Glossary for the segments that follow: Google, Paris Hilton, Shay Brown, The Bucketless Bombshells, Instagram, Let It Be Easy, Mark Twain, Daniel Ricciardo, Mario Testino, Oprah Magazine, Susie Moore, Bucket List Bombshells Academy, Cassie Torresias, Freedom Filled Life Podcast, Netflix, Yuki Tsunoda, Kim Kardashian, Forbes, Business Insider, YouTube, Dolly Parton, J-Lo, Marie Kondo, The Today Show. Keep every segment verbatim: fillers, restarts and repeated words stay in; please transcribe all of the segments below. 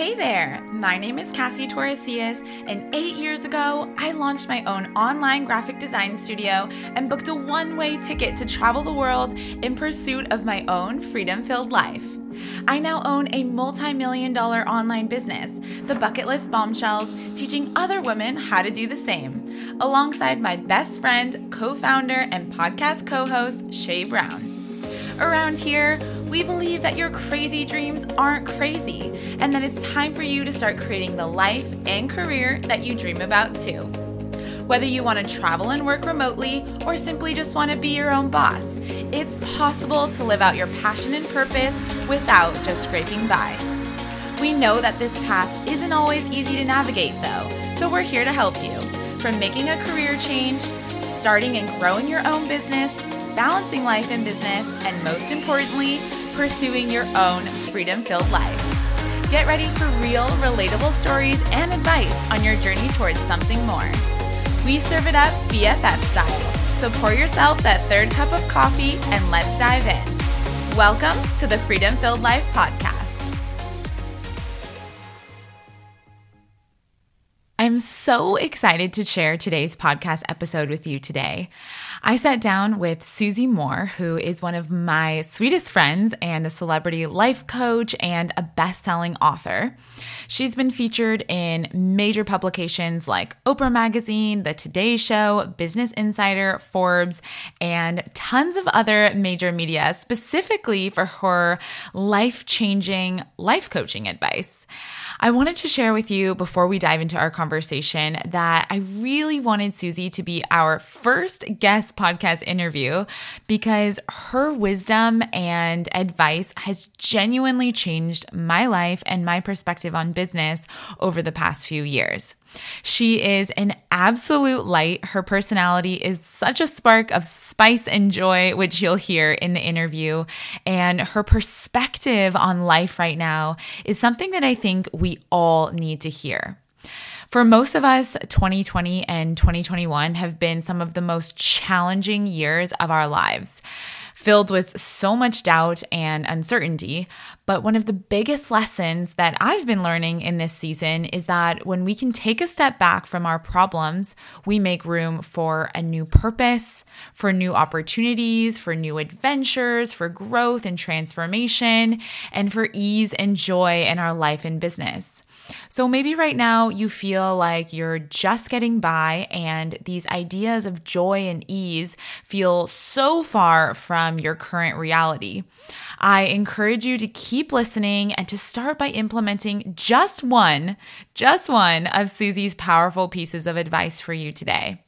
Hey there, my name is Cassie Torresias, and eight years ago, I launched my own online graphic design studio and booked a one-way ticket to travel the world in pursuit of my own freedom-filled life. I now own a multi-million dollar online business, The Bucketless Bombshells, teaching other women how to do the same, alongside my best friend, co-founder, and podcast co-host, Shay Brown. Around here, we believe that your crazy dreams aren't crazy and that it's time for you to start creating the life and career that you dream about too. Whether you want to travel and work remotely or simply just want to be your own boss, it's possible to live out your passion and purpose without just scraping by. We know that this path isn't always easy to navigate though, so we're here to help you. From making a career change, starting and growing your own business, balancing life and business, and most importantly, pursuing your own freedom-filled life. Get ready for real, relatable stories and advice on your journey towards something more. We serve it up B F F style, so pour yourself that third cup of coffee and let's dive in. Welcome to the Freedom-Filled Life Podcast. I'm so excited to share today's podcast episode with you today. I sat down with Susie Moore, who is one of my sweetest friends and a celebrity life coach and a best-selling author. She's been featured in major publications like Oprah Magazine, The Today Show, Business Insider, Forbes, and tons of other major media, specifically for her life-changing life coaching advice. I wanted to share with you before we dive into our conversation that I really wanted Susie to be our first guest podcast interview because her wisdom and advice has genuinely changed my life and my perspective on business over the past few years. She is an absolute light. Her personality is such a spark of spice and joy, which you'll hear in the interview. And her perspective on life right now is something that I think we all need to hear. For most of us, twenty twenty and twenty twenty-one have been some of the most challenging years of our lives, filled with so much doubt and uncertainty. But one of the biggest lessons that I've been learning in this season is that when we can take a step back from our problems, we make room for a new purpose, for new opportunities, for new adventures, for growth and transformation, and for ease and joy in our life and business. So maybe right now you feel like you're just getting by and these ideas of joy and ease feel so far from your current reality. I encourage you to keep listening and to start by implementing just one, just one of Susie's powerful pieces of advice for you today.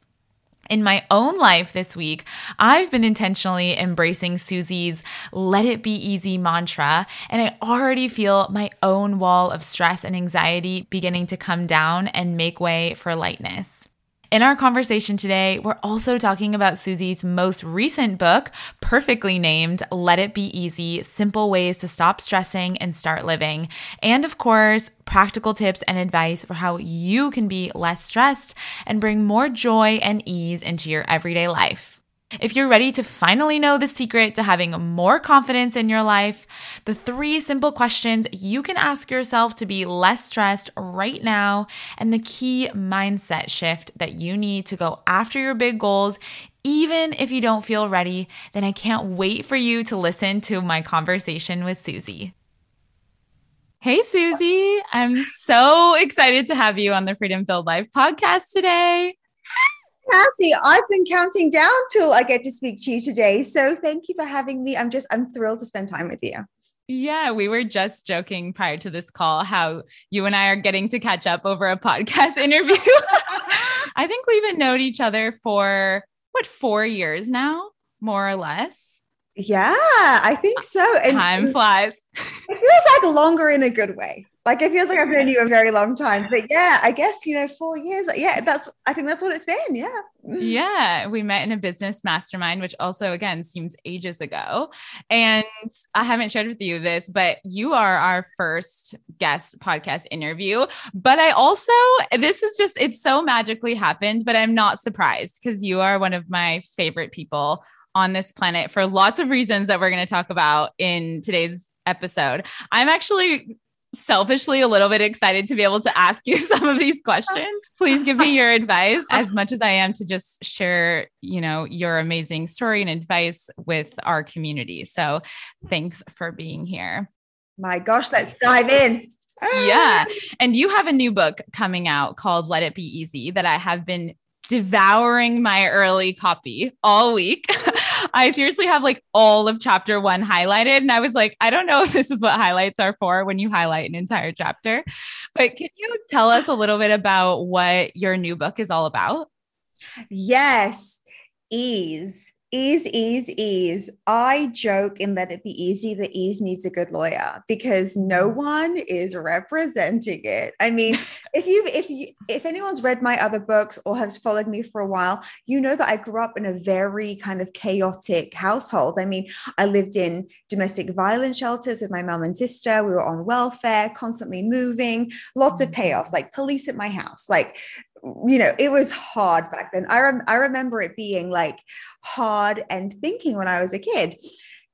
In my own life this week, I've been intentionally embracing Susie's "Let It Be Easy" mantra, and I already feel my own wall of stress and anxiety beginning to come down and make way for lightness. In our conversation today, we're also talking about Susie's most recent book, perfectly named Let It Be Easy, Simple Ways to Stop Stressing and Start Living. And of course, practical tips and advice for how you can be less stressed and bring more joy and ease into your everyday life. If you're ready to finally know the secret to having more confidence in your life, the three simple questions you can ask yourself to be less stressed right now, and the key mindset shift that you need to go after your big goals, even if you don't feel ready, then I can't wait for you to listen to my conversation with Susie. Hey, Susie, I'm so excited to have you on the Freedom Filled Life podcast today. Cassie, I've been counting down till I get to speak to you today. So thank you for having me. I'm just, I'm thrilled to spend time with you. Yeah, we were just joking prior to this call how you and I are getting to catch up over a podcast interview. I think we've been known each other for what, four years now, more or less. Yeah, I think so. And time flies. It feels like longer in a good way. Like it feels like I've known you a very long time, but yeah, I guess, you know, four years. Yeah, that's, I think that's what it's been. Yeah. Yeah. We met in a business mastermind, which also, again, seems ages ago. And I haven't shared with you this, but you are our first guest podcast interview. But I also, this is just, it's so magically happened, but I'm not surprised because you are one of my favorite people on this planet for lots of reasons that we're going to talk about in today's episode. I'm actually selfishly a little bit excited to be able to ask you some of these questions. Please give me your advice as much as I am to just share, you know, your amazing story and advice with our community. So thanks for being here. My gosh, let's dive in. Yeah. And you have a new book coming out called Let It Be Easy that I have been devouring my early copy all week. I seriously have like all of chapter one highlighted. And I was like, I don't know if this is what highlights are for when you highlight an entire chapter, but can you tell us a little bit about what your new book is all about? Yes. Ease, ease, ease, ease. I joke in Let It Be Easy that ease needs a good lawyer because no one is representing it. I mean, if you've, if you, if anyone's read my other books or has followed me for a while, you know that I grew up in a very kind of chaotic household. I mean, I lived in domestic violence shelters with my mom and sister. We were on welfare, constantly moving, lots of chaos, like police at my house, like, you know, it was hard back then. I rem- I remember it being like hard and thinking when I was a kid,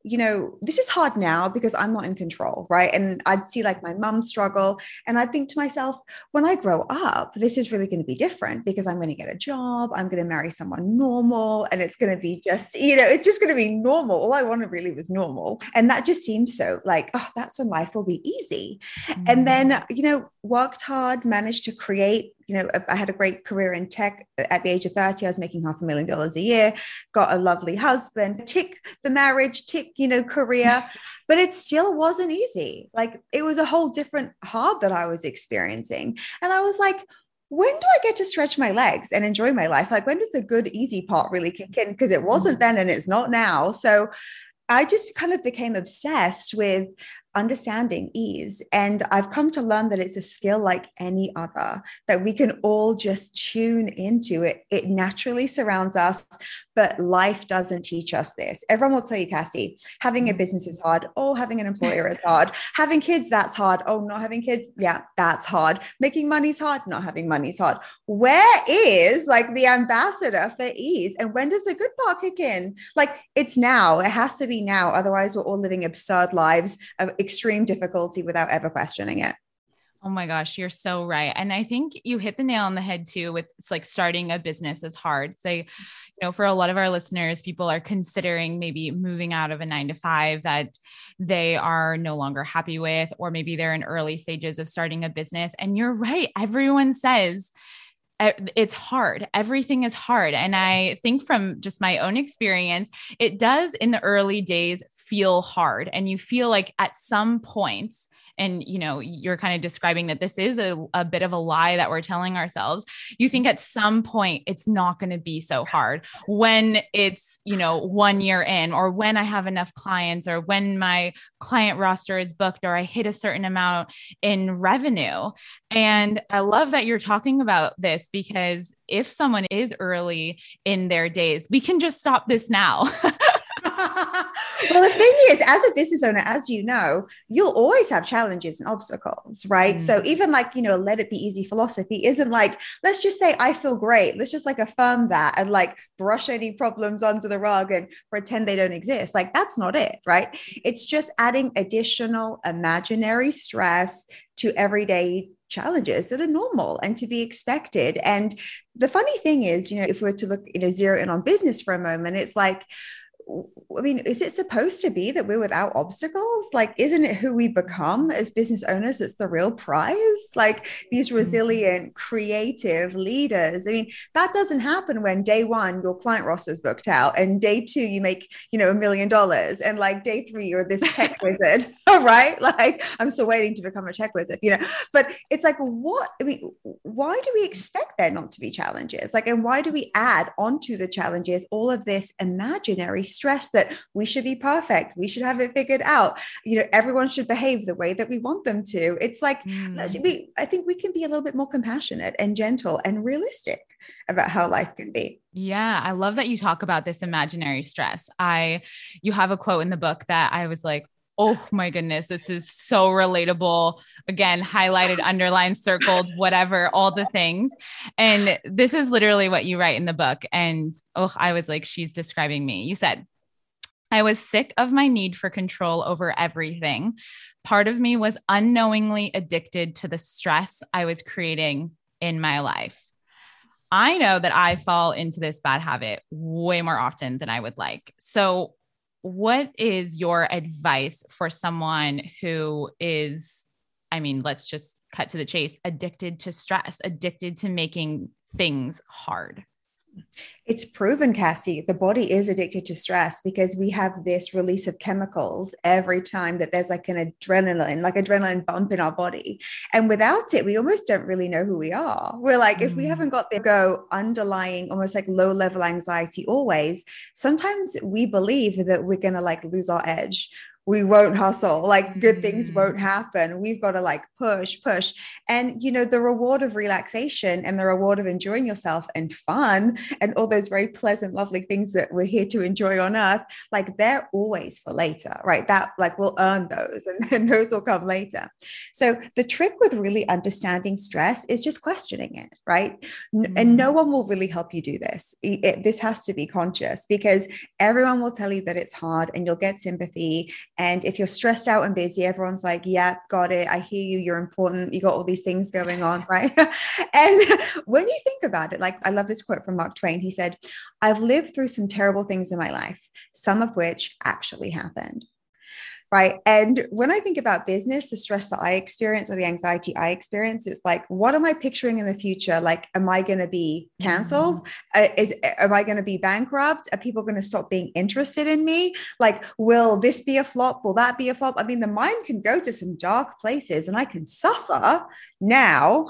you know, this is hard now because I'm not in control, right? And I'd see like my mum struggle. And I'd think to myself, when I grow up, this is really going to be different because I'm going to get a job. I'm going to marry someone normal. And it's going to be just, you know, it's just going to be normal. All I wanted really was normal. And that just seems so like, oh, that's when life will be easy. Mm-hmm. And then, you know, worked hard, managed to create, you know, I had a great career in tech. At the age of thirty, I was making half a million dollars a year, got a lovely husband, tick the marriage, tick, you know, career, but it still wasn't easy. Like it was a whole different hard that I was experiencing. And I was like, when do I get to stretch my legs and enjoy my life? Like when does the good, easy part really kick in? Because it wasn't then and it's not now. So I just kind of became obsessed with understanding ease. And I've come to learn that it's a skill like any other, that we can all just tune into it. It naturally surrounds us, but life doesn't teach us this. Everyone will tell you, Cassie, having a business is hard. Oh, having an employer is hard. Having kids, that's hard. Oh, not having kids. Yeah, that's hard. Making money's hard. Not having money's hard. Where is like the ambassador for ease? And when does the good part kick in? Like it's now, it has to be now. Otherwise we're all living absurd lives of extreme difficulty without ever questioning it. Oh my gosh, you're so right. And I think you hit the nail on the head too, with it's like starting a business is hard. So, you know, for a lot of our listeners, people are considering maybe moving out of a nine to five that they are no longer happy with, or maybe they're in early stages of starting a business. And you're right. Everyone says it's hard. Everything is hard. And I think from just my own experience, it does in the early days feel hard. And you feel like at some points, and you know, you're kind of describing that this is a, a bit of a lie that we're telling ourselves. You think at some point it's not going to be so hard when it's, you know, one year in, or when I have enough clients, or when my client roster is booked, or I hit a certain amount in revenue. And I love that you're talking about this because if someone is early in their days, we can just stop this now. Well, the thing is, as a business owner, as you know, you'll always have challenges and obstacles, right? Mm. So even like, you know, Let It Be Easy philosophy isn't like, let's just say I feel great. Let's just like affirm that and like brush any problems under the rug and pretend they don't exist. Like that's not it, right? It's just adding additional imaginary stress to everyday challenges that are normal and to be expected. And the funny thing is, you know, if we were to look, you know, zero in on business for a moment, it's like, I mean, is it supposed to be that we're without obstacles? Like, isn't it who we become as business owners? That's the real prize. Like these resilient, creative leaders. I mean, that doesn't happen when day one, your client roster's booked out, and day two, you make, you know, a million dollars. And like day three, you're this tech wizard. All right. Like I'm still waiting to become a tech wizard, you know, but it's like, what, I mean, why do we expect there not to be challenges? Like, and why do we add onto the challenges, all of this imaginary stuff? Stress that we should be perfect. We should have it figured out. You know, everyone should behave the way that we want them to. It's like, mm. let's, we, I think we can be a little bit more compassionate and gentle and realistic about how life can be. Yeah. I love that you talk about this imaginary stress. I, you have a quote in the book that I was like, oh my goodness, this is so relatable. Again, highlighted, underlined, circled, whatever, all the things. And this is literally what you write in the book. And oh, I was like, she's describing me. You said, I was sick of my need for control over everything. Part of me was unknowingly addicted to the stress I was creating in my life. I know that I fall into this bad habit way more often than I would like. So what is your advice for someone who is, I mean, let's just cut to the chase, addicted to stress, addicted to making things hard? It's proven, Cassie, the body is addicted to stress because we have this release of chemicals every time that there's like an adrenaline, like adrenaline bump in our body. And without it, we almost don't really know who we are. We're like, mm-hmm. if we haven't got the go underlying, almost like low level anxiety always, sometimes we believe that we're going to like lose our edge. We won't hustle, like good things won't happen. We've got to like push, push. And, you know, the reward of relaxation and the reward of enjoying yourself and fun and all those very pleasant, lovely things that we're here to enjoy on earth, like they're always for later, right? That like we'll earn those and, and those will come later. So the trick with really understanding stress is just questioning it, right? Mm. And no one will really help you do this. It, it, this has to be conscious because everyone will tell you that it's hard and you'll get sympathy. And if you're stressed out and busy, everyone's like, yeah, got it. I hear you. You're important. You got all these things going on, right? And when you think about it, like, I love this quote from Mark Twain. He said, I've lived through some terrible things in my life, some of which actually happened. Right. And when I think about business, the stress that I experience or the anxiety I experience, it's like, what am I picturing in the future? Like, am I going to be canceled? Mm-hmm. Is, am I going to be bankrupt? Are people going to stop being interested in me? Like, will this be a flop? Will that be a flop? I mean, the mind can go to some dark places and I can suffer now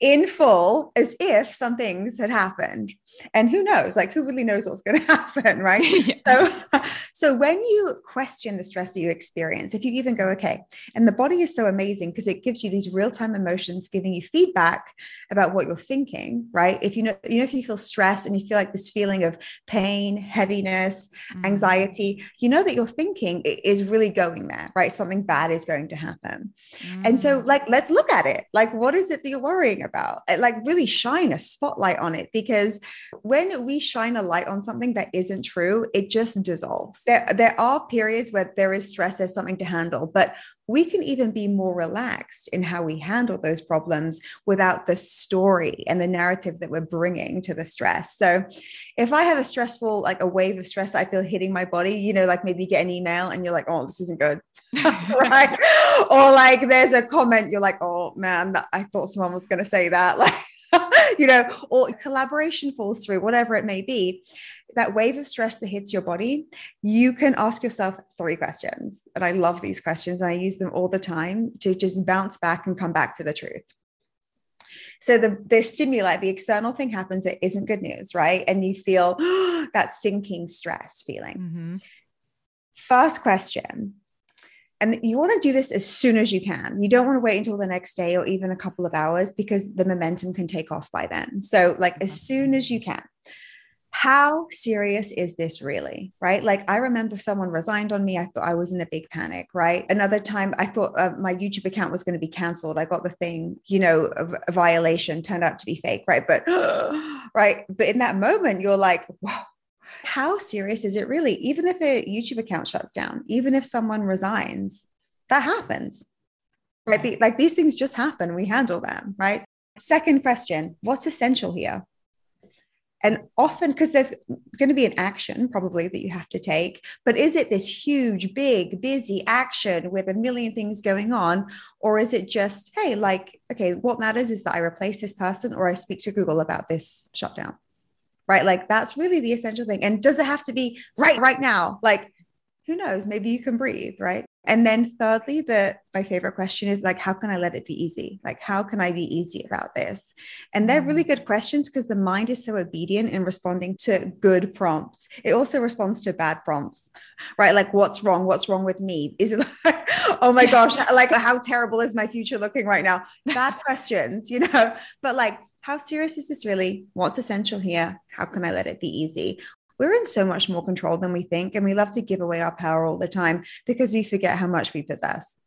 in full as if some things had happened. And who knows, like who really knows what's going to happen, right? Yeah. So, so when you question the stress that you experience, if you even go, okay, and the body is so amazing because it gives you these real-time emotions, giving you feedback about what you're thinking, right? If you know, you know, if you feel stressed and you feel like this feeling of pain, heaviness, mm-hmm. anxiety, you know that your thinking is really going there, right? Something bad is going to happen. Mm-hmm. And so like, let's look at it. Like, what is it that you're worrying about? Like, really shine a spotlight on it, because when we shine a light on something that isn't true, it just dissolves. There, there are periods where there is stress, there's something to handle, but we can even be more relaxed in how we handle those problems without the story and the narrative that we're bringing to the stress. So if I have a stressful, like a wave of stress, I feel hitting my body, you know, like maybe you get an email and you're like, oh, this isn't good. Right? Or like, there's a comment. You're like, oh man, I thought someone was going to say that. Like, you know, or collaboration falls through, whatever it may be, that wave of stress that hits your body, you can ask yourself three questions. And I love these questions. And I use them all the time to just bounce back and come back to the truth. So the, the stimuli, the external thing happens that isn't good news, right? And you feel oh, that sinking stress feeling. Mm-hmm. First question. And you want to do this as soon as you can. You don't want to wait until the next day or even a couple of hours because the momentum can take off by then. So like as soon as you can, how serious is this really? Right? Like I remember someone resigned on me. I thought I was in a big panic, right? Another time I thought uh, my YouTube account was going to be canceled. I got the thing, you know, a, a violation turned out to be fake, right? But, right. But in that moment, you're like, wow. How serious is it really? Even if a YouTube account shuts down, even if someone resigns, that happens, right? The, like these things just happen. We handle them, right? Second question, what's essential here? And often, because there's going to be an action probably that you have to take, but is it this huge, big, busy action with a million things going on? Or is it just, hey, like, okay, what matters is that I replace this person or I speak to Google about this shutdown. Right? Like that's really the essential thing. And does it have to be right, right now? Like, who knows? Maybe you can breathe. Right. And then thirdly, the, my favorite question is like, how can I let it be easy? Like, how can I be easy about this? And they're really good questions because the mind is so obedient in responding to good prompts. It also responds to bad prompts, right? Like what's wrong? What's wrong with me? Is it like, oh my gosh, like how terrible is my future looking right now? Bad questions, you know, but like, how serious is this really? What's essential here? How can I let it be easy? We're in so much more control than we think. And we love to give away our power all the time because we forget how much we possess.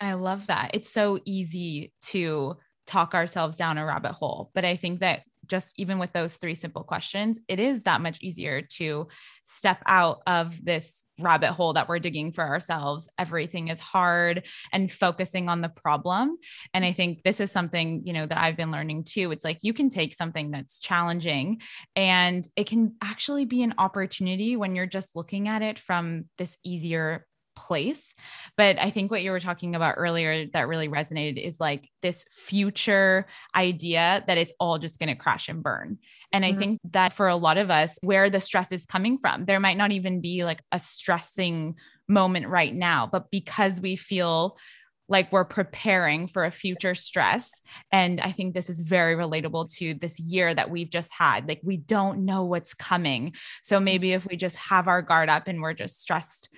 I love that. It's so easy to talk ourselves down a rabbit hole. But I think that just even with those three simple questions, it is that much easier to step out of this rabbit hole that we're digging for ourselves. Everything is hard and focusing on the problem. And I think this is something, you know, that I've been learning too. It's like, you can take something that's challenging and it can actually be an opportunity when you're just looking at it from this easier place. But I think what you were talking about earlier that really resonated is like this future idea that it's all just going to crash and burn. And mm-hmm. I think that for a lot of us, where the stress is coming from, there might not even be like a stressing moment right now, but because we feel like we're preparing for a future stress. And I think this is very relatable to this year that we've just had, like, we don't know what's coming. So maybe if we just have our guard up and we're just stressed,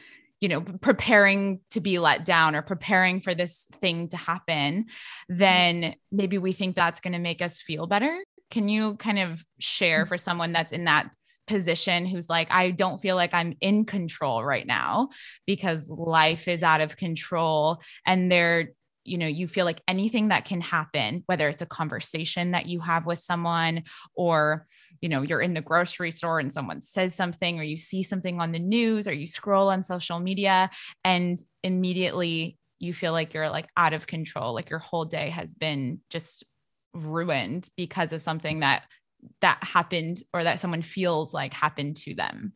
you know, preparing to be let down or preparing for this thing to happen, then maybe we think that's going to make us feel better. Can you kind of share for someone that's in that position, who's like, I don't feel like I'm in control right now because life is out of control, and they're, you know, you feel like anything that can happen, whether it's a conversation that you have with someone, or, you know, you're in the grocery store and someone says something, or you see something on the news, or you scroll on social media, and immediately you feel like you're like out of control. Like your whole day has been just ruined because of something that, that happened or that someone feels like happened to them.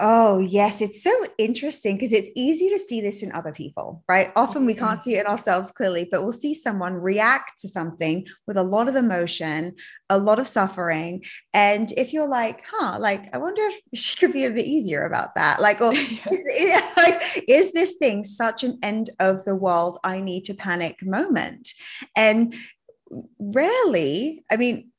Oh, yes. It's so interesting because it's easy to see this in other people, right? Often we can't see it in ourselves clearly, but we'll see someone react to something with a lot of emotion, a lot of suffering. And if you're like, huh, like, I wonder if she could be a bit easier about that. Like, or yes. is, is, like, is this thing such an end of the world, I need to panic moment? And rarely, I mean,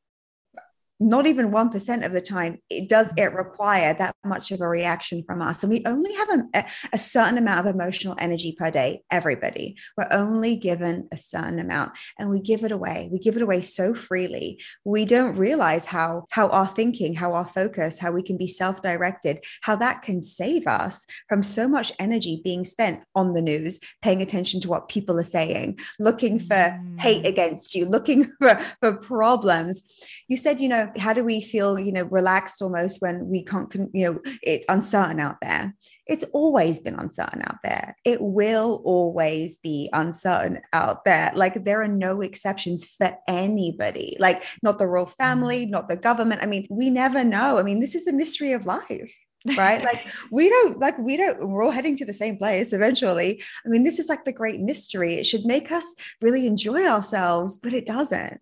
not even one percent of the time, it does it require that much of a reaction from us. And we only have a, a certain amount of emotional energy per day, everybody. We're only given a certain amount and we give it away. We give it away so freely. We don't realize how, how our thinking, how our focus, how we can be self-directed, how that can save us from so much energy being spent on the news, paying attention to what people are saying, looking for mm. hate against you, looking for, for problems. You said, you know, how do we feel, you know, relaxed almost when we can't, you know, it's uncertain out there. It's always been uncertain out there. It will always be uncertain out there. Like there are no exceptions for anybody, like not the royal family, not the government. I mean, we never know. I mean, this is the mystery of life, right? Like we don't, like we don't, we're all heading to the same place eventually. I mean, this is like the great mystery. It should make us really enjoy ourselves, but it doesn't.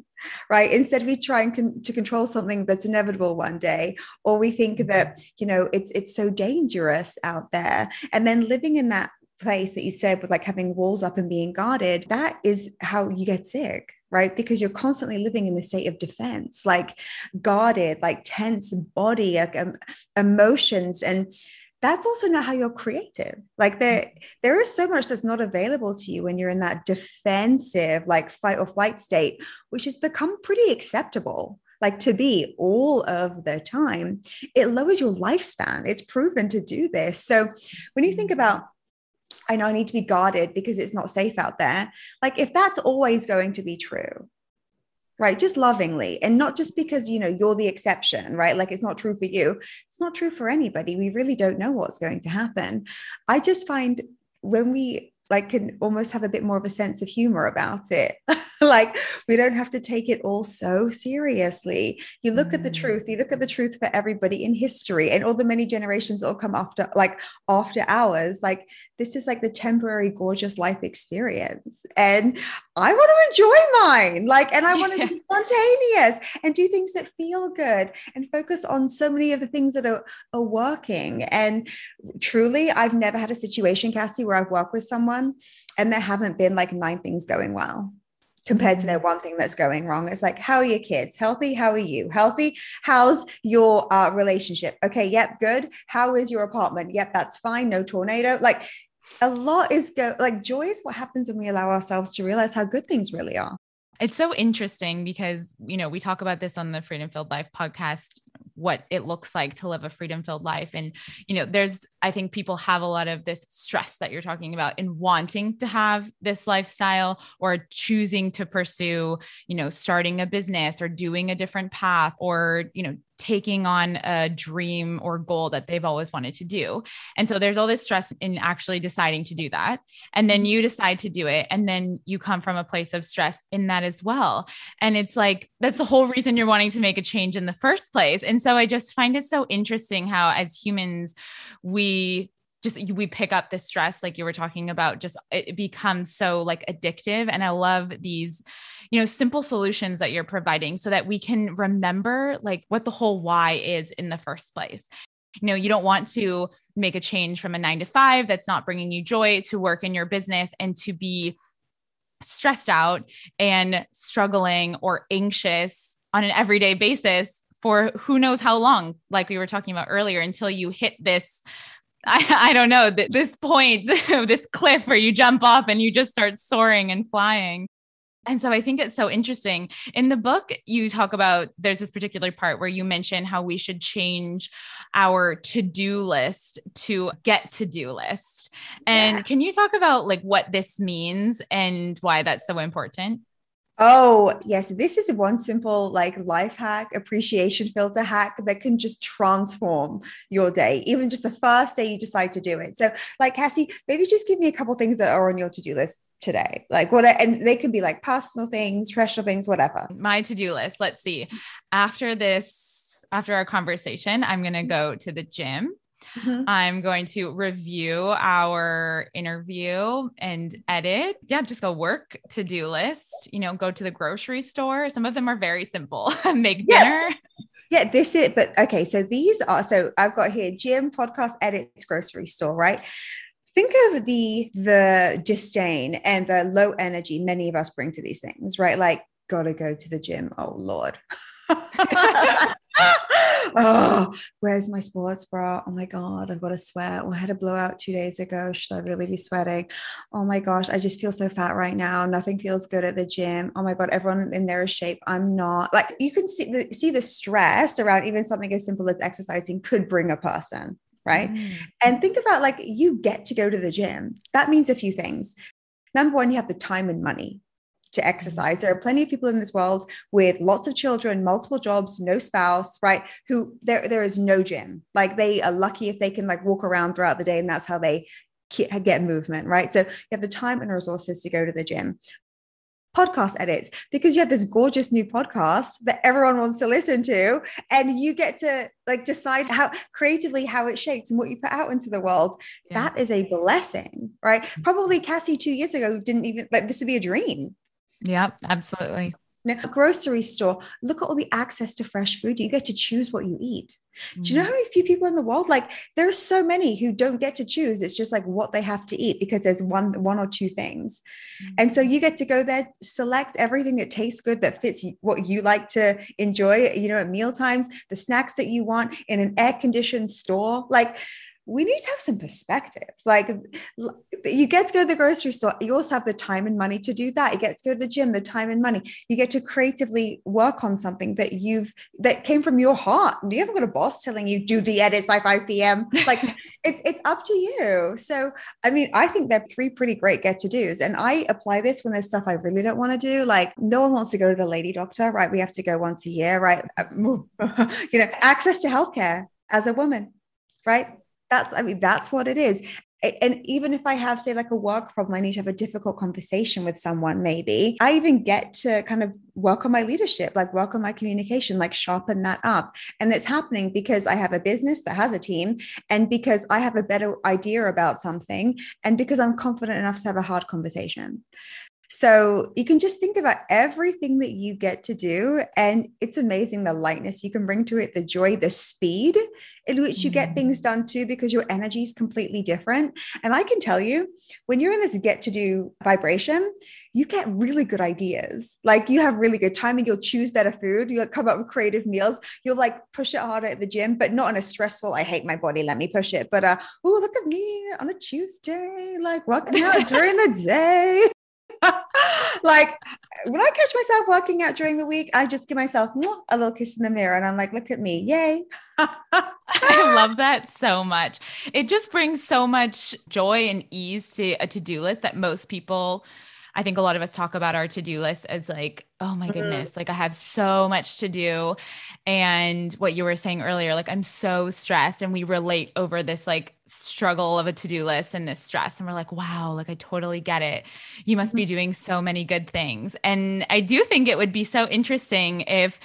Right. Instead, we try and con- to control something that's inevitable one day, or we think that, you know, it's it's so dangerous out there. And then living in that place that you said with like having walls up and being guarded, that is how you get sick. Right. Because you're constantly living in the state of defense, like guarded, like tense body, like, um, emotions. And that's also not how you're creative. Like there, there is so much that's not available to you when you're in that defensive, like fight or flight state, which has become pretty acceptable, like to be all of the time. It lowers your lifespan. It's proven to do this. So when you think about, I know I need to be guarded because it's not safe out there. Like if that's always going to be true, right? Just lovingly. And not just because, you know, you're the exception, right? Like it's not true for you. It's not true for anybody. We really don't know what's going to happen. I just find when we like can almost have a bit more of a sense of humor about it. Like we don't have to take it all so seriously. You look mm. at the truth, you look at the truth for everybody in history and all the many generations that will come after, like after ours, like this is like the temporary gorgeous life experience. And I want to enjoy mine. Like, and I want to yeah. be spontaneous and do things that feel good and focus on so many of the things that are, are working. And truly, I've never had a situation, Cassie, where I've worked with someone and there haven't been like nine things going well. Compared to their one thing that's going wrong. It's like, how are your kids? Healthy? How are you? Healthy? How's your uh, relationship? Okay. Yep. Good. How is your apartment? Yep. That's fine. No tornado. Like a lot is go like joy is what happens when we allow ourselves to realize how good things really are. It's so interesting because, you know, we talk about this on the Freedom Filled Life podcast, what it looks like to live a freedom filled life. And, you know, there's I think people have a lot of this stress that you're talking about in wanting to have this lifestyle or choosing to pursue, you know, starting a business or doing a different path or, you know, taking on a dream or goal that they've always wanted to do. And so there's all this stress in actually deciding to do that. And then you decide to do it. And then you come from a place of stress in that as well. And it's like, that's the whole reason you're wanting to make a change in the first place. And so I just find it so interesting how as humans, we just, we pick up the stress, like you were talking about, just, it becomes so like addictive. And I love these, you know, simple solutions that you're providing so that we can remember like what the whole why is in the first place. You know, you don't want to make a change from a nine to five that's not bringing you joy to work in your business and to be stressed out and struggling or anxious on an everyday basis for who knows how long, like we were talking about earlier, until you hit this, I, I don't know, this point, this cliff where you jump off and you just start soaring and flying. And so I think it's so interesting. In the book, you talk about, there's this particular part where you mention how we should change our to-do list to get to-do list. And yeah. Can you talk about like what this means and why that's so important? Oh, yes. This is one simple like life hack, appreciation filter hack that can just transform your day, even just the first day you decide to do it. So like, Cassie, maybe just give me a couple of things that are on your to-do list today. Like what, and they could be like personal things, professional things, whatever. My to-do list. Let's see. After this, after our conversation, I'm going to go to the gym. Mm-hmm. I'm going to review our interview and edit. Yeah, just go work to-do list, you know, go to the grocery store. Some of them are very simple. Make yeah. dinner. Yeah, this is, but okay. So these are, so I've got here gym, podcast, edits, grocery store, right? Think of the, the disdain and the low energy many of us bring to these things, right? Like, gotta go to the gym. Oh Lord. Oh, where's my sports bra? Oh my God, I've got to sweat. Well, I had a blowout two days ago. Should I really be sweating? Oh my gosh, I just feel so fat right now. Nothing feels good at the gym. Oh my God, everyone in there is shape. I'm not. Like you can see the, see the stress around even something as simple as exercising could bring a person, right? Mm. And think about like you get to go to the gym. That means a few things. Number one, you have the time and money to exercise. There are plenty of people in this world with lots of children, multiple jobs, no spouse, right? Who there, there is no gym. Like they are lucky if they can like walk around throughout the day and that's how they get movement, right? So you have the time and resources to go to the gym. Podcast edits, because you have this gorgeous new podcast that everyone wants to listen to and you get to like decide how creatively how it shapes and what you put out into the world. Yeah. That is a blessing, right? Probably Cassie two years ago didn't even like this would be a dream. Yeah, absolutely. Now, a grocery store, look at all the access to fresh food. You get to choose what you eat. Mm-hmm. Do you know how many few people in the world, like there are so many who don't get to choose. It's just like what they have to eat because there's one, one or two things. Mm-hmm. And so you get to go there, select everything that tastes good, that fits what you like to enjoy, you know, at mealtimes, the snacks that you want in an air conditioned store. Like we need to have some perspective. Like you get to go to the grocery store. You also have the time and money to do that. You get to go to the gym, the time and money. You get to creatively work on something that you've, that came from your heart. You haven't got a boss telling you do the edits by five p.m. Like it's, it's up to you. So, I mean, I think they're three pretty great get to do's. And I apply this when there's stuff I really don't want to do. Like no one wants to go to the lady doctor, right? We have to go once a year, right? You know, access to healthcare as a woman, right? That's, I mean, that's what it is. And even if I have, say, like a work problem, I need to have a difficult conversation with someone, maybe I even get to kind of work on my leadership, like work on my communication, like sharpen that up. And it's happening because I have a business that has a team and because I have a better idea about something and because I'm confident enough to have a hard conversation. So you can just think about everything that you get to do. And it's amazing the lightness you can bring to it, the joy, the speed in which you get things done too, because your energy is completely different. And I can tell you, when you're in this get to do vibration, you get really good ideas. Like you have really good timing. You'll choose better food. You'll come up with creative meals. You'll like push it harder at the gym, but not in a stressful, I hate my body, let me push it. But, uh, oh, look at me on a Tuesday, like working out during the day. Like when I catch myself working out during the week, I just give myself a little kiss in the mirror and I'm like, look at me. Yay. I love that so much. It just brings so much joy and ease to a to-do list that most people, I think a lot of us talk about our to-do list as like, oh my goodness, mm-hmm. like I have so much to do. And what you were saying earlier, like I'm so stressed, and we relate over this like struggle of a to-do list and this stress. And we're like, wow, like I totally get it. You must mm-hmm. be doing so many good things. And I do think it would be so interesting if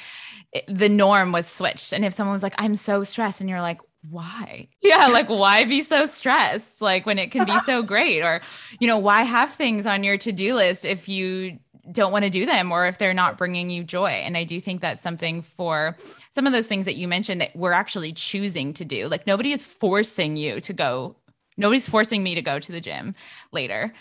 the norm was switched. And if someone was like, I'm so stressed, and you're like, why? Yeah. Like why be so stressed? Like when it can be so great, or, you know, why have things on your to-do list if you don't want to do them or if they're not bringing you joy? And I do think that's something for some of those things that you mentioned that we're actually choosing to do. Like nobody is forcing you to go. Nobody's forcing me to go to the gym later.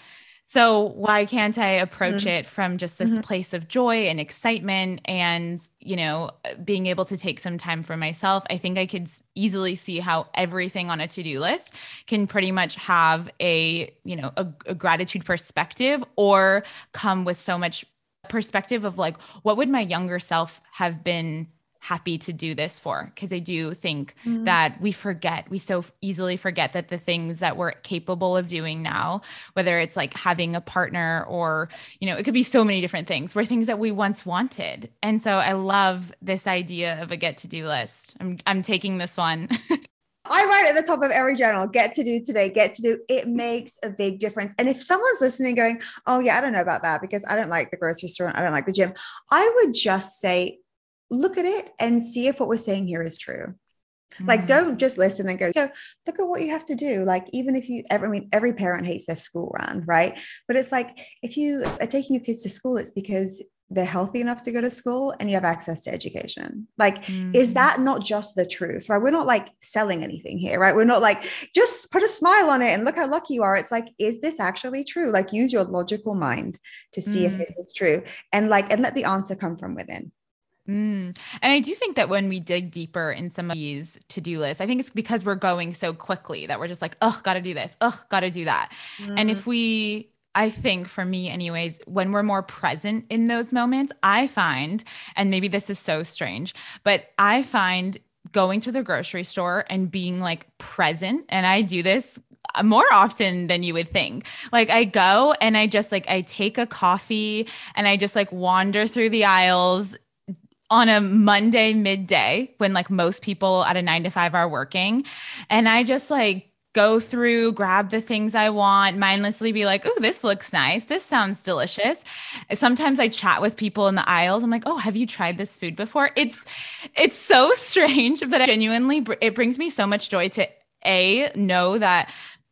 So why can't I approach mm-hmm. it from just this mm-hmm. place of joy and excitement and, you know, being able to take some time for myself? I think I could easily see how everything on a to-do list can pretty much have a, you know, a, a gratitude perspective, or come with so much perspective of like, what would my younger self have been happy to do this for? Because I do think mm-hmm. that we forget, we so easily forget that the things that we're capable of doing now, whether it's like having a partner or, you know, it could be so many different things, were things that we once wanted. And so I love this idea of a get to do list. I'm I'm taking this one. I write at the top of every journal, get to do today, get to do. It makes a big difference. And if someone's listening going, oh yeah, I don't know about that because I don't like the grocery store and I don't like the gym, I would just say, look at it and see if what we're saying here is true. Mm. Like, don't just listen and go, so look at what you have to do. Like, even if you ever, I mean, every parent hates their school run, right? But it's like, if you are taking your kids to school, it's because they're healthy enough to go to school and you have access to education. Like, mm. is that not just the truth, right? We're not like selling anything here, right? We're not like, just put a smile on it and look how lucky you are. It's like, is this actually true? Like, use your logical mind to see mm. if this is true, and like, and let the answer come from within. Mm. And I do think that when we dig deeper in some of these to-do lists, I think it's because we're going so quickly that we're just like, oh, got to do this. Oh, got to do that. Mm-hmm. And if we, I think for me anyways, when we're more present in those moments, I find, and maybe this is so strange, but I find going to the grocery store and being like present. And I do this more often than you would think. Like I go and I just like, I take a coffee and I just like wander through the aisles on a Monday midday when like most people at a nine to five are working. And I just like go through, grab the things I want, mindlessly be like, oh, this looks nice. This sounds delicious. Sometimes I chat with people in the aisles. I'm like, oh, have you tried this food before? It's, it's so strange, but I genuinely, it brings me so much joy to A, know that,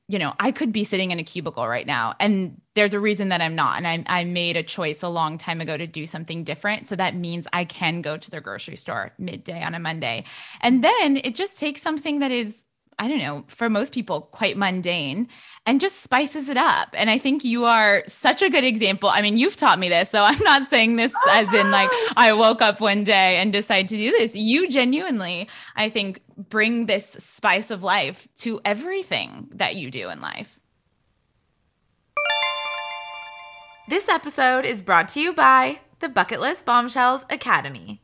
you know, I could be sitting in a cubicle right now and there's a reason that I'm not. And I, I made a choice a long time ago to do something different. So that means I can go to the grocery store midday on a Monday. And then it just takes something that is, I don't know, for most people quite mundane and just spices it up. And I think you are such a good example. I mean, you've taught me this, so I'm not saying this as in like I woke up one day and decided to do this. You genuinely, I think, bring this spice of life to everything that you do in life. This episode is brought to you by the Bucket List Bombshells Academy.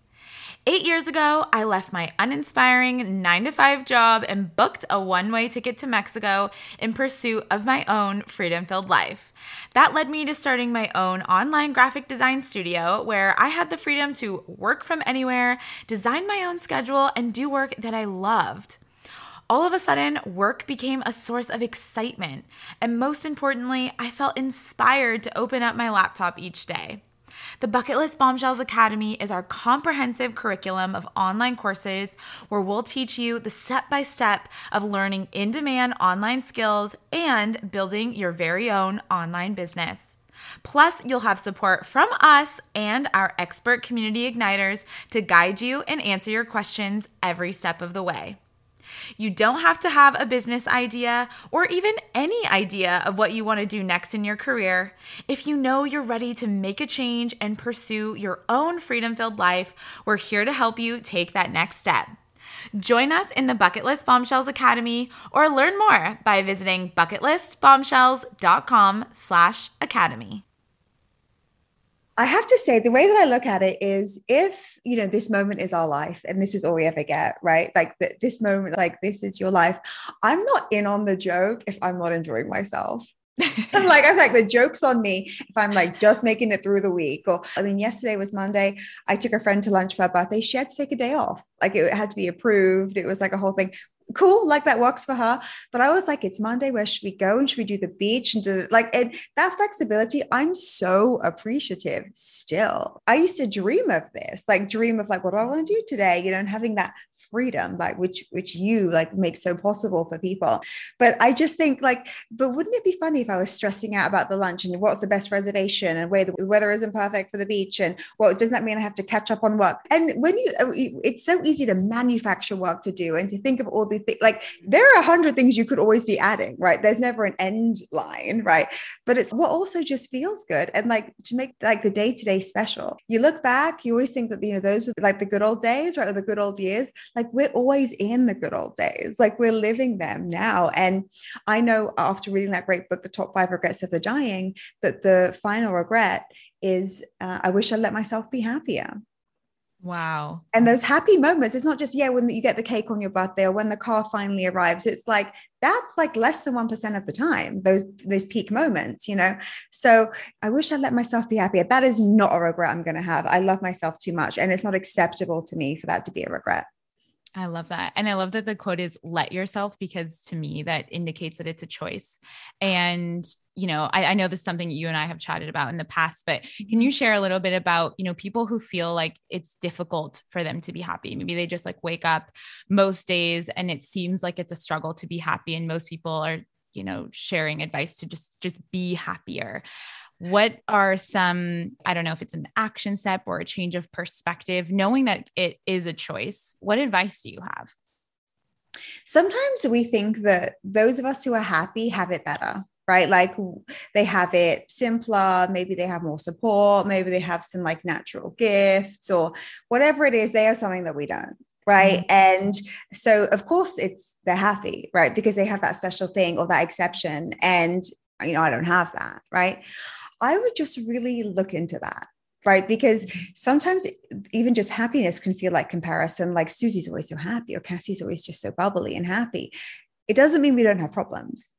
Eight years ago, I left my uninspiring nine to five job and booked a one-way ticket to Mexico in pursuit of my own freedom-filled life. That led me to starting my own online graphic design studio where I had the freedom to work from anywhere, design my own schedule, and do work that I loved. All of a sudden, work became a source of excitement, and most importantly, I felt inspired to open up my laptop each day. The Bucket List Bombshells Academy is our comprehensive curriculum of online courses where we'll teach you the step-by-step of learning in-demand online skills and building your very own online business. Plus, you'll have support from us and our expert community igniters to guide you and answer your questions every step of the way. You don't have to have a business idea or even any idea of what you want to do next in your career. If you know you're ready to make a change and pursue your own freedom-filled life, we're here to help you take that next step. Join us in the Bucket List Bombshells Academy or learn more by visiting bucket list bombshells dot com slash academy. I have to say, the way that I look at it is, if, you know, this moment is our life and this is all we ever get, right? Like th- this moment, like this is your life. I'm not in on the joke if I'm not enjoying myself. I'm like, I'm like, the joke's on me if I'm like just making it through the week. Or, I mean, yesterday was Monday. I took a friend to lunch for her birthday. She had to take a day off. Like it had to be approved. It was like a whole thing. Cool. Like that works for her. But I was like, it's Monday. Where should we go? And should we do the beach? And do, like it, that flexibility, I'm so appreciative still. I used to dream of this, like dream of like, what do I want to do today? You know, and having that freedom, like which, which you like make so possible for people. But I just think like, but wouldn't it be funny if I was stressing out about the lunch and what's the best reservation and where the weather isn't perfect for the beach? And well, doesn't that mean I have to catch up on work? And when you, it's so easy to manufacture work to do and to think of all the things, like there are a hundred things you could always be adding, right? There's never an end line, right? But it's what also just feels good. And like to make like the day to day special, you look back, you always think that, you know, those are like the good old days, right? Or the good old years. Like we're always in the good old days, like we're living them now. And I know after reading that great book, The Top Five Regrets of the Dying, that the final regret is, uh, I wish I let myself be happier. Wow. And those happy moments, it's not just, yeah, when you get the cake on your birthday or when the car finally arrives, it's like, that's like less than one percent of the time, those, those peak moments, you know? So I wish I let myself be happier. That is not a regret I'm going to have. I love myself too much. And it's not acceptable to me for that to be a regret. I love that. And I love that the quote is let yourself, because to me, that indicates that it's a choice. And, you know, I, I know this is something you and I have chatted about in the past, but can you share a little bit about, you know, people who feel like it's difficult for them to be happy? Maybe they just like wake up most days and it seems like it's a struggle to be happy. And most people are, you know, sharing advice to just, just be happier. What are some, I don't know if it's an action step or a change of perspective, knowing that it is a choice, what advice do you have? Sometimes we think that those of us who are happy have it better, right? Like they have it simpler, maybe they have more support, maybe they have some like natural gifts or whatever it is, they have something that we don't. Right. And so of course it's, they're happy, right? Because they have that special thing or that exception. And, you know, I don't have that. Right. I would just really look into that, right? Because sometimes even just happiness can feel like comparison, like Susie's always so happy or Cassie's always just so bubbly and happy. It doesn't mean we don't have problems,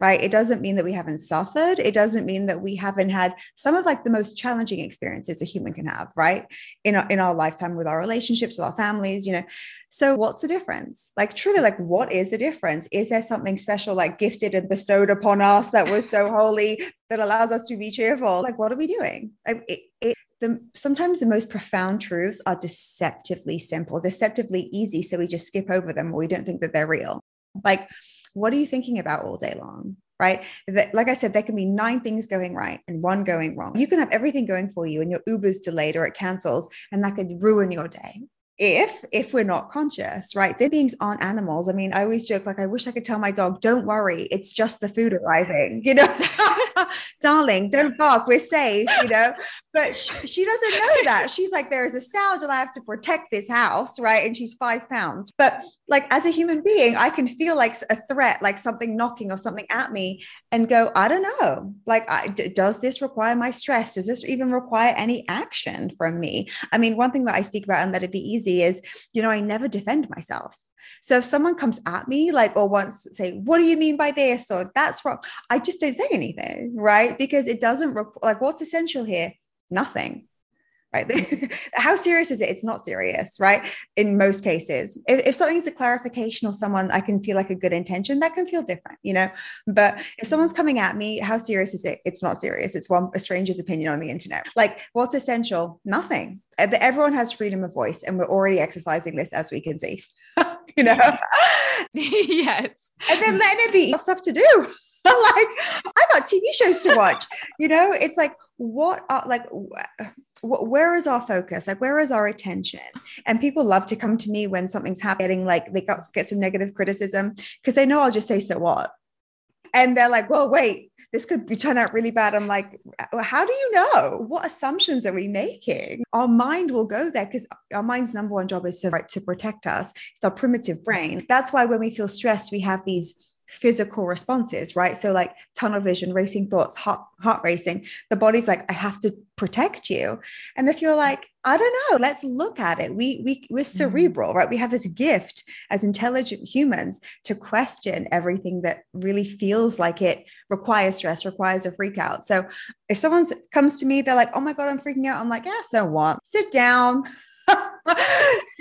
right? It doesn't mean that we haven't suffered. It doesn't mean that we haven't had some of like the most challenging experiences a human can have, right? In our, in our lifetime with our relationships, with our families, you know. So what's the difference? Like truly, like what is the difference? Is there something special, like gifted and bestowed upon us that was so holy that allows us to be cheerful? Like, what are we doing? Like, it, it, the, sometimes the most profound truths are deceptively simple, deceptively easy. So we just skip over them or we don't think that they're real. Like, what are you thinking about all day long, right? Like I said, there can be nine things going right and one going wrong. You can have everything going for you and your Uber's delayed or it cancels, and that could ruin your day if, if we're not conscious, right? They're beings aren't animals. I mean, I always joke, like, I wish I could tell my dog, don't worry, it's just the food arriving, you know? Darling, don't bark, we're safe, you know? But she, she doesn't know that. She's like, there is a sound and I have to protect this house, right? And she's five pounds. But like, as a human being, I can feel like a threat, like something knocking or something at me and go, I don't know. Like, I, d- does this require my stress? Does this even require any action from me? I mean, one thing that I speak about and Let It Be Easy is, you know, I never defend myself. So if someone comes at me, like, or wants to say, what do you mean by this? Or that's wrong. I just don't say anything, right? Because it doesn't rep- like what's essential here? Nothing, right? How serious is it? It's not serious, right? In most cases, if, if something's a clarification or someone, I can feel like a good intention that can feel different, you know, but if someone's coming at me, how serious is it? It's not serious. It's one, a stranger's opinion on the internet. Like what's essential? Nothing. Everyone has freedom of voice and we're already exercising this as we can see, you know? Yes. And then letting it be stuff to do. Like I've got T V shows to watch, you know, it's like, what are like, wh- where is our focus? Like, where is our attention? And people love to come to me when something's happening, like they got, get some negative criticism because they know I'll just say, so what? And they're like, well, wait, this could be turn out really bad. I'm like, how do you know? What assumptions are we making? Our mind will go there because our mind's number one job is to, right, to protect us. It's our primitive brain. That's why when we feel stressed, we have these physical responses, right? So like tunnel vision, racing thoughts, heart, heart racing, the body's like, I have to protect you. And if you're like, I don't know, let's look at it. We, we, we're cerebral, right? We have this gift as intelligent humans to question everything that really feels like it requires stress, requires a freak out. So if someone comes to me, they're like, oh my God, I'm freaking out. I'm like, yeah, so what? Sit down.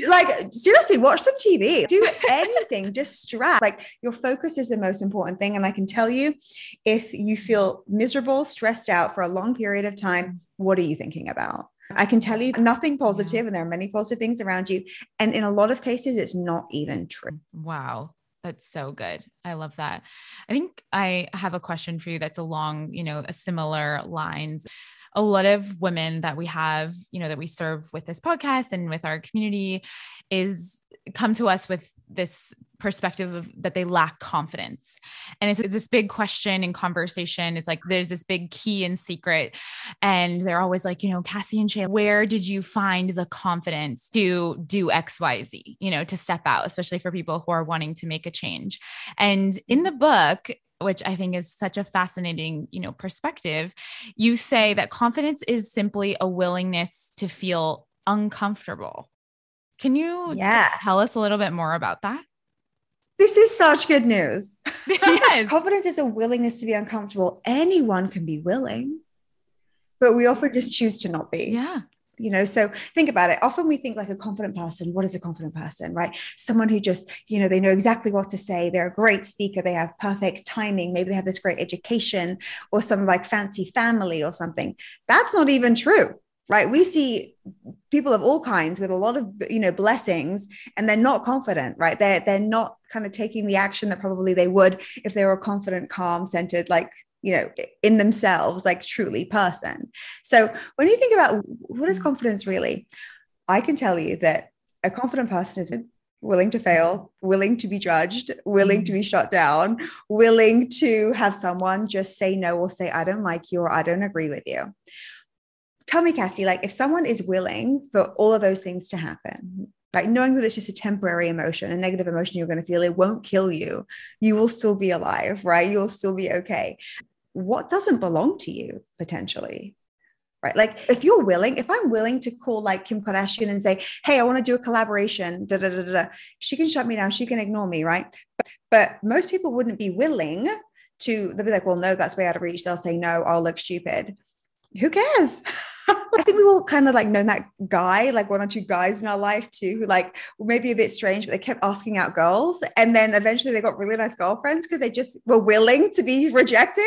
Like, seriously, watch some T V, do anything, distract. Like, your focus is the most important thing. And I can tell you, if you feel miserable, stressed out for a long period of time, what are you thinking about? I can tell you nothing positive, yeah. And there are many positive things around you. And in a lot of cases, it's not even true. Wow. That's so good. I love that. I think I have a question for you that's along, you know, a similar lines. A lot of women that we have, you know, that we serve with this podcast and with our community is come to us with this perspective of that they lack confidence. And it's this big question in conversation. It's like, there's this big key and secret. And they're always like, you know, Cassie and Shay, where did you find the confidence to do X, Y, Z, you know, to step out, especially for people who are wanting to make a change. And in the book, which I think is such a fascinating, you know, perspective, you say that confidence is simply a willingness to feel uncomfortable. Can you yeah. tell us a little bit more about that? This is such good news. Yes. Confidence is a willingness to be uncomfortable. Anyone can be willing, but we often just choose to not be. Yeah. You know, so think about it. Often we think like a confident person. What is a confident person, right? Someone who just, you know, they know exactly what to say. They're a great speaker. They have perfect timing. Maybe they have this great education or some like fancy family or something. That's not even true, right? We see people of all kinds with a lot of, you know, blessings, and they're not confident, right? They're, they're not kind of taking the action that probably they would if they were a confident, calm, centered, like, you know, in themselves, like truly person. So when you think about what is confidence really, I can tell you that a confident person is willing to fail, willing to be judged, willing to be shut down, willing to have someone just say no or say, I don't like you, or I don't agree with you. Tell me, Cassie, like if someone is willing for all of those things to happen, right? Knowing that it's just a temporary emotion, a negative emotion you're going to feel, it won't kill you. You will still be alive, right? You'll still be okay. What doesn't belong to you potentially, right? Like if you're willing, if I'm willing to call like Kim Kardashian and say, hey, I want to do a collaboration, da, da, da, da, da. She can shut me down. She can ignore me, right? But, but most people wouldn't be willing to, they'll be like, well, no, that's way out of reach. They'll say, no, I'll look stupid. Who cares? I think we've all kind of like known that guy, like one or two guys in our life too, who like were maybe a bit strange, but they kept asking out girls. And then eventually they got really nice girlfriends because they just were willing to be rejected.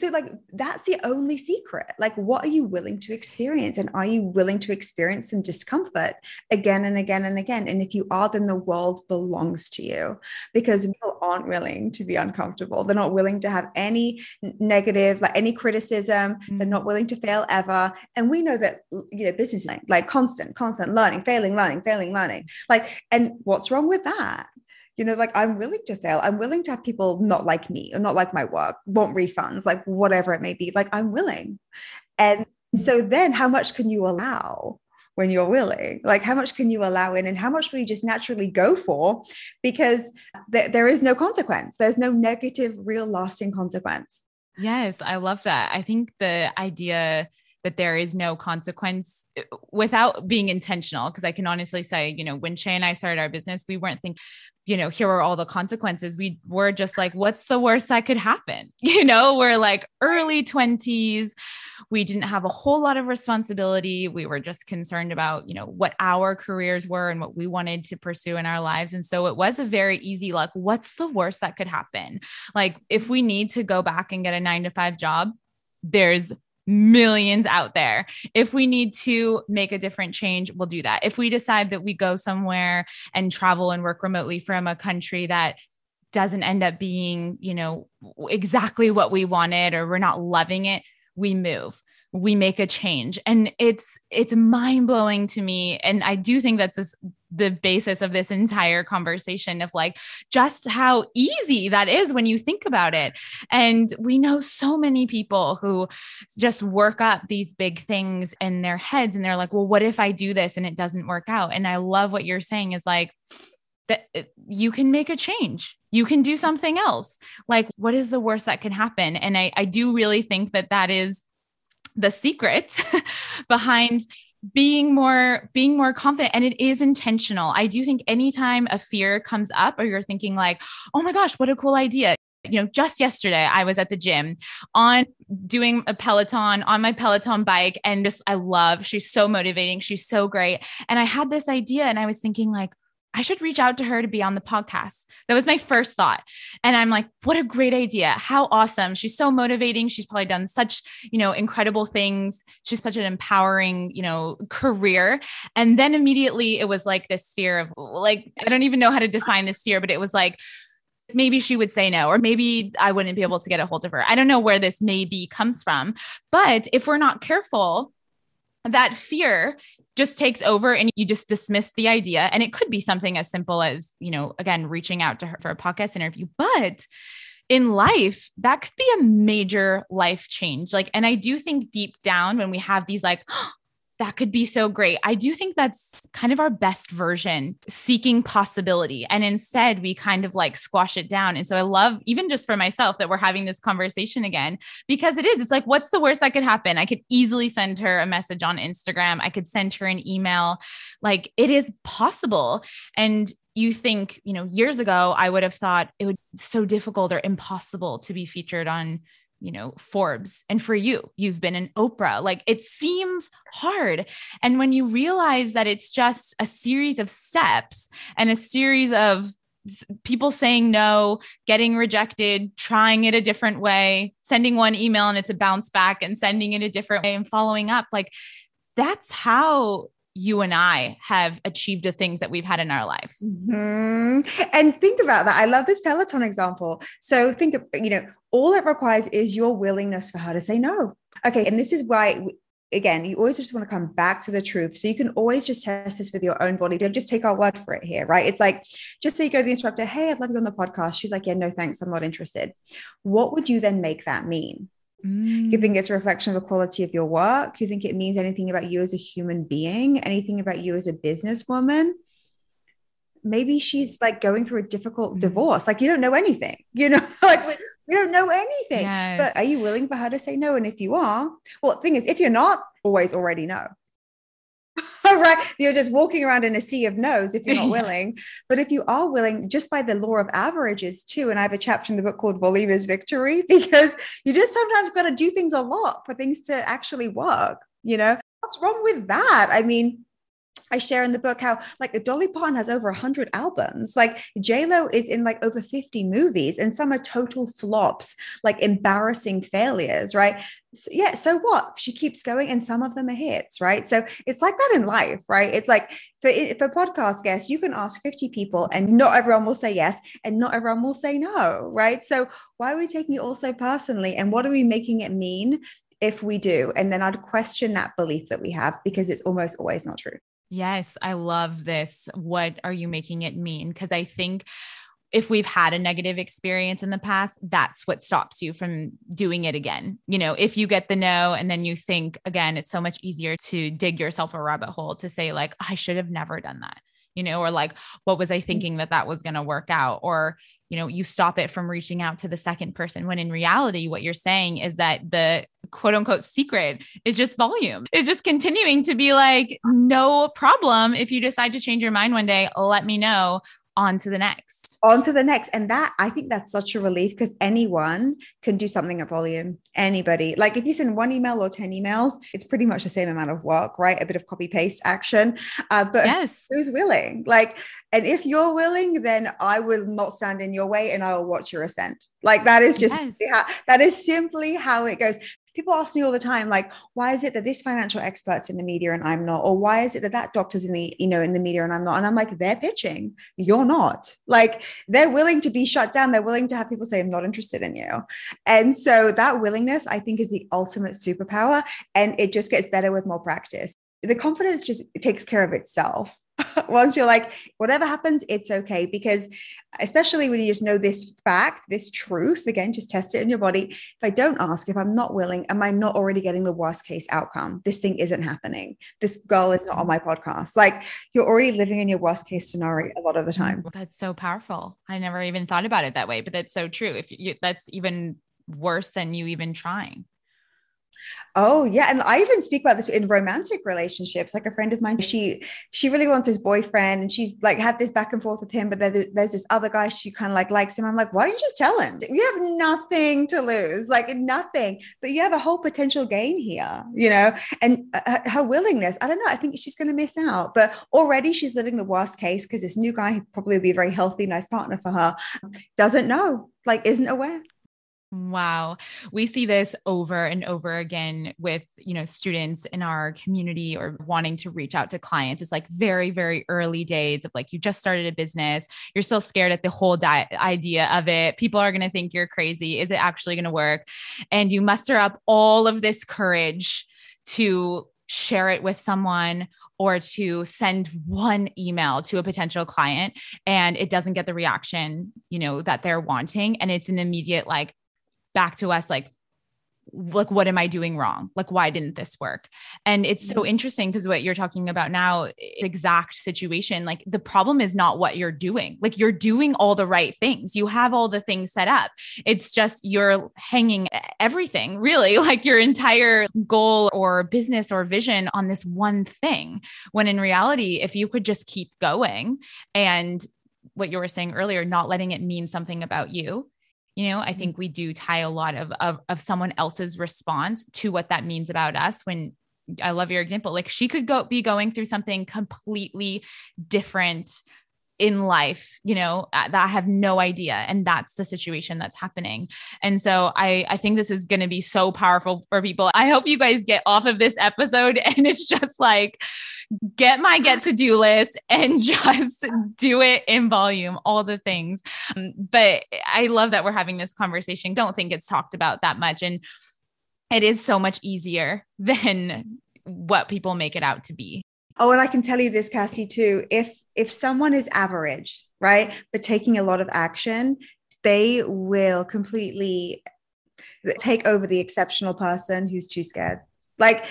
So like, that's the only secret. Like, what are you willing to experience? And are you willing to experience some discomfort again and again and again? And if you are, then the world belongs to you, because people aren't willing to be uncomfortable. They're not willing to have any negative, like any criticism. Mm-hmm. They're not willing to fail ever. And we know that, you know, business is like, like constant, constant learning, failing, learning, failing, learning. Like, and what's wrong with that? You know, like I'm willing to fail. I'm willing to have people not like me or not like my work, want refunds, like whatever it may be. Like I'm willing. And so then how much can you allow when you're willing? Like how much can you allow in, and how much will you just naturally go for? Because th- there is no consequence. There's no negative, real lasting consequence. Yes. I love that. I think the idea that there is no consequence without being intentional. Cause I can honestly say, you know, when Shay and I started our business, we weren't thinking, you know, here are all the consequences. We were just like, what's the worst that could happen? You know, we're like early twenties. We didn't have a whole lot of responsibility. We were just concerned about, you know, what our careers were and what we wanted to pursue in our lives. And so it was a very easy, like, what's the worst that could happen? Like if we need to go back and get a nine to five job, there's millions out there. If we need to make a different change, we'll do that. If we decide that we go somewhere and travel and work remotely from a country that doesn't end up being, you know, exactly what we wanted, or we're not loving it, we move, we make a change. And it's, it's mind blowing to me. And I do think that's this, the basis of this entire conversation of like, just how easy that is when you think about it. And we know so many people who just work up these big things in their heads. And they're like, well, what if I do this and it doesn't work out? And I love what you're saying is like that you can make a change. you can do something else. Like, what is the worst that can happen? And I, I do really think that that is the secret behind being more, being more confident. And it is intentional. I do think anytime a fear comes up or you're thinking like, oh my gosh, what a cool idea. You know, just yesterday I was at the gym on doing a Peloton on my Peloton bike, and just, I love, she's so motivating. She's so great. And I had this idea and I was thinking like, I should reach out to her to be on the podcast. That was my first thought. And I'm like, what a great idea. How awesome. She's so motivating. She's probably done such, you know, incredible things. She's such an empowering, you know, career. And then immediately it was like this fear of like, I don't even know how to define this fear, but it was like, maybe she would say no, or maybe I wouldn't be able to get a hold of her. I don't know where this maybe comes from, but if we're not careful, that fear just takes over and you just dismiss the idea. And it could be something as simple as, you know, again, reaching out to her for a podcast interview, but in life, that could be a major life change. Like, and I do think deep down when we have these like, oh, that could be so great, I do think that's kind of our best version, seeking possibility. And instead we kind of like squash it down. And so I love, even just for myself, that we're having this conversation again, because it is, it's like, what's the worst that could happen? I could easily send her a message on Instagram. I could send her an email. Like, it is possible. And you think, you know, years ago, I would have thought it would be so difficult or impossible to be featured on, you know, Forbes. And for you, you've been an Oprah, like it seems hard. And when you realize that it's just a series of steps and a series of people saying no, getting rejected, trying it a different way, sending one email and it's a bounce back, and sending it a different way and following up, like that's how you and I have achieved the things that we've had in our life. Mm-hmm. And think about that. I love this Peloton example. So think of, you know, all it requires is your willingness for her to say no. Okay. And this is why, again, you always just want to come back to the truth. So you can always just test this with your own body. Don't just take our word for it here, right? It's like, just say you go to the instructor, hey, I'd love you on the podcast. She's like, yeah, no, thanks. I'm not interested. What would you then make that mean? Mm. You think it's a reflection of the quality of your work? You think it means anything about you as a human being, anything about you as a businesswoman? Maybe she's like going through a difficult mm. divorce. Like, you don't know anything, you know, like we don't know anything, yes. But are you willing for her to say no? And if you are, well, the thing is, if you're not, always already know. Right. You're just walking around in a sea of no's if you're not willing. But if you are willing, just by the law of averages too, and I have a chapter in the book called Volume's Victory, because you just sometimes got to do things a lot for things to actually work. You know, what's wrong with that? I mean, I share in the book how like Dolly Parton has over a hundred albums. Like J-Lo is in like over fifty movies, and some are total flops, like embarrassing failures, right? So, yeah. So what? She keeps going, and some of them are hits, right? So it's like that in life, right? It's like for, for podcast guests, you can ask fifty people and not everyone will say yes, and not everyone will say no, right? So why are we taking it all so personally? And what are we making it mean if we do? And then I'd question that belief that we have, because it's almost always not true. Yes. I love this. What are you making it mean? 'Cause I think if we've had a negative experience in the past, that's what stops you from doing it again. You know, if you get the no, and then you think again, it's so much easier to dig yourself a rabbit hole to say like, I should have never done that, you know, or like, what was I thinking that that was going to work out? Or, you know, you stop it from reaching out to the second person, when in reality, what you're saying is that the quote unquote secret is just volume. It's just continuing to be like, no problem. If you decide to change your mind one day, let me know. On to the next. On to the next. And that, I think that's such a relief, because anyone can do something at volume. Anybody. Like if you send one email or ten emails, it's pretty much the same amount of work, right? A bit of copy paste action. Uh, but yes. Who's willing? Like, and if you're willing, then I will not stand in your way and I will watch your assent. Like that is just, yes. how, that is simply how it goes. People ask me all the time, like, why is it that this financial expert's in the media and I'm not? Or why is it that that doctor's in the, you know, in the media and I'm not? And I'm like, they're pitching. You're not. Like they're willing to be shut down. They're willing to have people say, I'm not interested in you. And so that willingness, I think, is the ultimate superpower. And it just gets better with more practice. The confidence just takes care of itself. once you're like, whatever happens, it's okay. Because especially when you just know this fact, this truth, again, just test it in your body. If I don't ask, if I'm not willing, am I not already getting the worst case outcome? This thing isn't happening. This girl is not on my podcast. Like, you're already living in your worst case scenario a lot of the time. That's so powerful. I never even thought about it that way, but that's so true. If you, that's even worse than you even trying. Oh yeah. And I even speak about this in romantic relationships. Like a friend of mine, she, she really wants his boyfriend, and she's like had this back and forth with him, but there, there's this other guy. She kind of like likes him. I'm like, why don't you just tell him? You have nothing to lose, like nothing, but you have a whole potential gain here, you know, and her, her willingness, I don't know. I think she's going to miss out, but already she's living the worst case. Cause this new guy, who probably would be a very healthy, nice partner for her, doesn't know, like isn't aware. Wow. We see this over and over again with, you know, students in our community or wanting to reach out to clients. It's like very, very early days of like, you just started a business. You're still scared at the whole di- idea of it. People are going to think you're crazy. Is it actually going to work? And you muster up all of this courage to share it with someone or to send one email to a potential client, and it doesn't get the reaction, you know, that they're wanting. And it's an immediate, like, back to us, like, like, what am I doing wrong? Like, why didn't this work? And it's so interesting because what you're talking about now, exact situation, like the problem is not what you're doing. Like, you're doing all the right things. You have all the things set up. It's just, you're hanging everything, really, like your entire goal or business or vision on this one thing. When in reality, if you could just keep going, and what you were saying earlier, not letting it mean something about you. You know, I think we do tie a lot of, of, of someone else's response to what that means about us. When I love your example, like she could go be going through something completely different in life, you know, that I have no idea. And that's the situation that's happening. And so I, I think this is going to be so powerful for people. I hope you guys get off of this episode and it's just like, get my get to do list and just do it in volume, all the things. Um, but I love that we're having this conversation. Don't think it's talked about that much. And it is so much easier than what people make it out to be. Oh, and I can tell you this, Cassie, too. If if someone is average, right, but taking a lot of action, they will completely take over the exceptional person who's too scared. Like,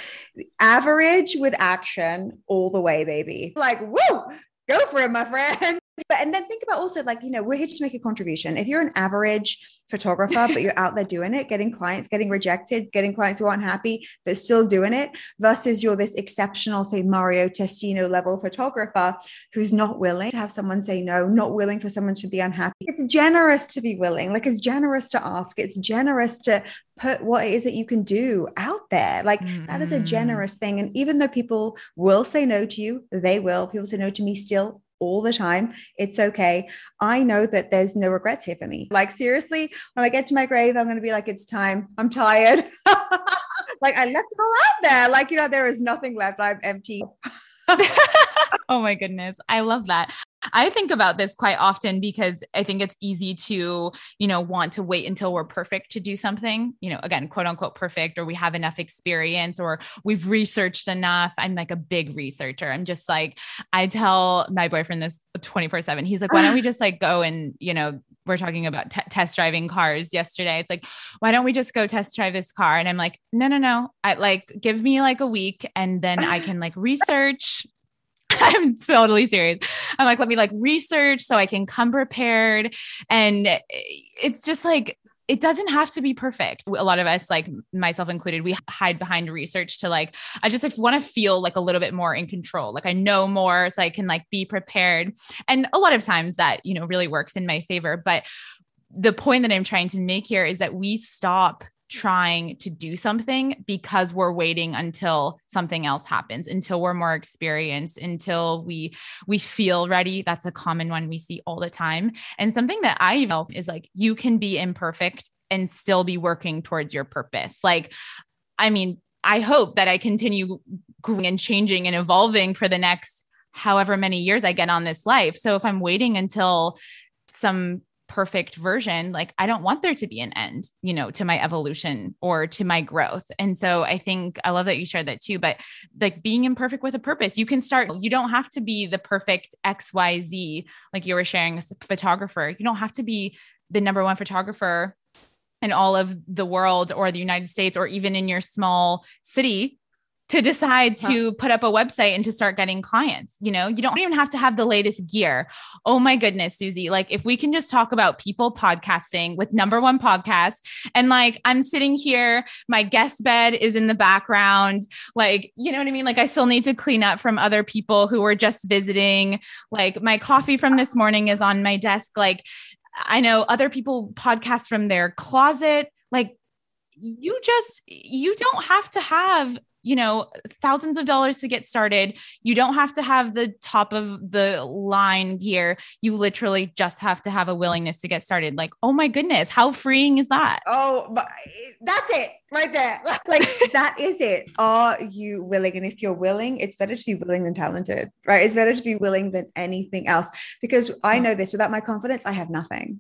average with action all the way, baby. Like, woo, go for it, my friend. But, and then think about also, like, you know, we're here to make a contribution. If you're an average photographer, but you're out there doing it, getting clients, getting rejected, getting clients who aren't happy, but still doing it, versus you're this exceptional, say, Mario Testino level photographer who's not willing to have someone say no, not willing for someone to be unhappy. It's generous to be willing. Like, it's generous to ask. It's generous to put what it is that you can do out there. Like, mm-hmm. that is a generous thing. And even though people will say no to you, they will. People say no to me still all the time. It's okay. I know that there's no regrets here for me. Like, seriously, when I get to my grave, I'm going to be like, it's time. I'm tired. Like, I left it all out there. Like, you know, there is nothing left. I'm empty. Oh my goodness. I love that. I think about this quite often because I think it's easy to, you know, want to wait until we're perfect to do something, you know, again, quote unquote perfect, or we have enough experience, or we've researched enough. I'm like a big researcher. I'm just like, I tell my boyfriend this twenty-four seven. He's like, why don't we just like go and, you know, we're talking about t- test driving cars yesterday. It's like, why don't we just go test drive this car? And I'm like, no, no, no. I like, give me like a week and then I can like research. I'm totally serious. I'm like, let me like research so I can come prepared. And it's just like, it doesn't have to be perfect. A lot of us, like myself included, we hide behind research to like, I just want to feel like a little bit more in control. Like I know more so I can like be prepared. And a lot of times that, you know, really works in my favor. But the point that I'm trying to make here is that we stop trying to do something because we're waiting until something else happens, until we're more experienced, until we, we feel ready. That's a common one we see all the time. And something that I email is like, you can be imperfect and still be working towards your purpose. Like, I mean, I hope that I continue growing and changing and evolving for the next, however many years I get on this life. So if I'm waiting until some perfect version, like I don't want there to be an end, you know, to my evolution or to my growth. And so I think I love that you shared that too, but like being imperfect with a purpose, you can start, you don't have to be the perfect X, Y, Z, like you were sharing as a photographer. You don't have to be the number one photographer in all of the world or the United States, or even in your small city, to decide to put up a website and to start getting clients. You know, you don't even have to have the latest gear. Oh my goodness, Susie. Like if we can just talk about people podcasting with number one podcast, and like, I'm sitting here, my guest bed is in the background. Like, you know what I mean? Like I still need to clean up from other people who were just visiting. Like my coffee from this morning is on my desk. Like I know other people podcast from their closet. Like you just, you don't have to have, you know, thousands of dollars to get started. You don't have to have the top of the line gear. You literally just have to have a willingness to get started. Like, oh my goodness, how freeing is that? Oh, but that's it right there. Like that is it. Are you willing? And if you're willing, it's better to be willing than talented, right? It's better to be willing than anything else, because I know this, without my confidence, I have nothing.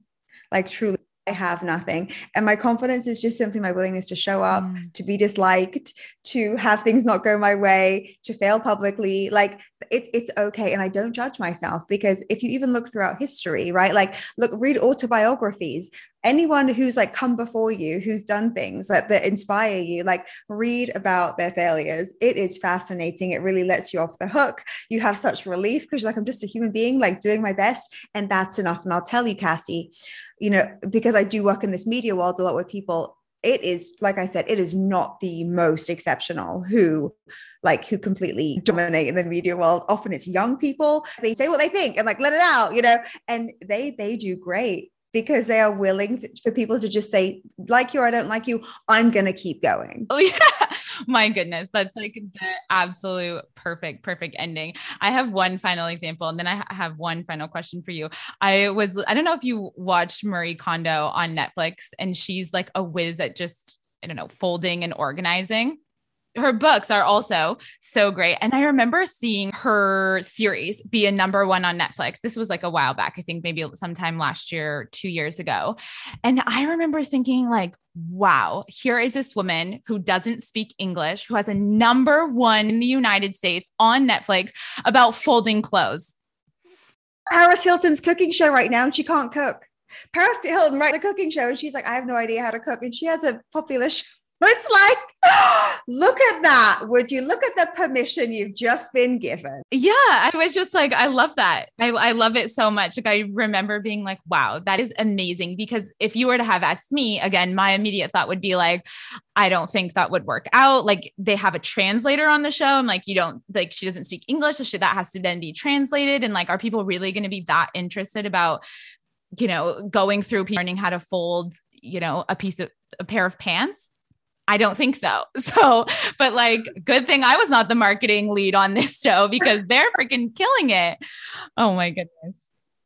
Like truly. I have nothing. And my confidence is just simply my willingness to show up, mm. to be disliked, to have things not go my way, to fail publicly. Like it, it's okay. And I don't judge myself, because if you even look throughout history, right? Like look, read autobiographies, anyone who's like come before you, who's done things that, that inspire you, like read about their failures. It is fascinating. It really lets you off the hook. You have such relief because you're like, I'm just a human being, like doing my best. And that's enough. And I'll tell you, Cassie, you know, because I do work in this media world a lot with people, it is, like I said, it is not the most exceptional who like who completely dominate in the media world. Often it's young people. They say what they think and like, let it out, you know, and they, they do great. Because they are willing for people to just say, like you, or I don't like you, I'm going to keep going. Oh yeah. My goodness. That's like the absolute perfect, perfect ending. I have one final example. And then I have one final question for you. I was, I don't know if you watched Marie Kondo on Netflix, and she's like a whiz at just, I don't know, folding and organizing. Her books are also so great. And I remember seeing her series be a number one on Netflix. This was like a while back, I think maybe sometime last year, two years ago. And I remember thinking like, wow, here is this woman who doesn't speak English, who has a number one in the United States on Netflix about folding clothes. Paris Hilton's cooking show right now, and she can't cook. Paris Hilton writes a cooking show and she's like, I have no idea how to cook. And she has a popular show. It's like, oh, look at that. Would you look at the permission you've just been given? Yeah. I was just like, I love that. I, I love it so much. Like I remember being like, wow, that is amazing. Because if you were to have asked me again, my immediate thought would be like, I don't think that would work out. Like they have a translator on the show. I'm like, you don't like, she doesn't speak English. So she, that has to then be translated. And like, are people really going to be that interested about, you know, going through learning how to fold, you know, a piece of a pair of pants? I don't think so. So, but like, good thing I was not the marketing lead on this show, because they're freaking killing it. Oh my goodness.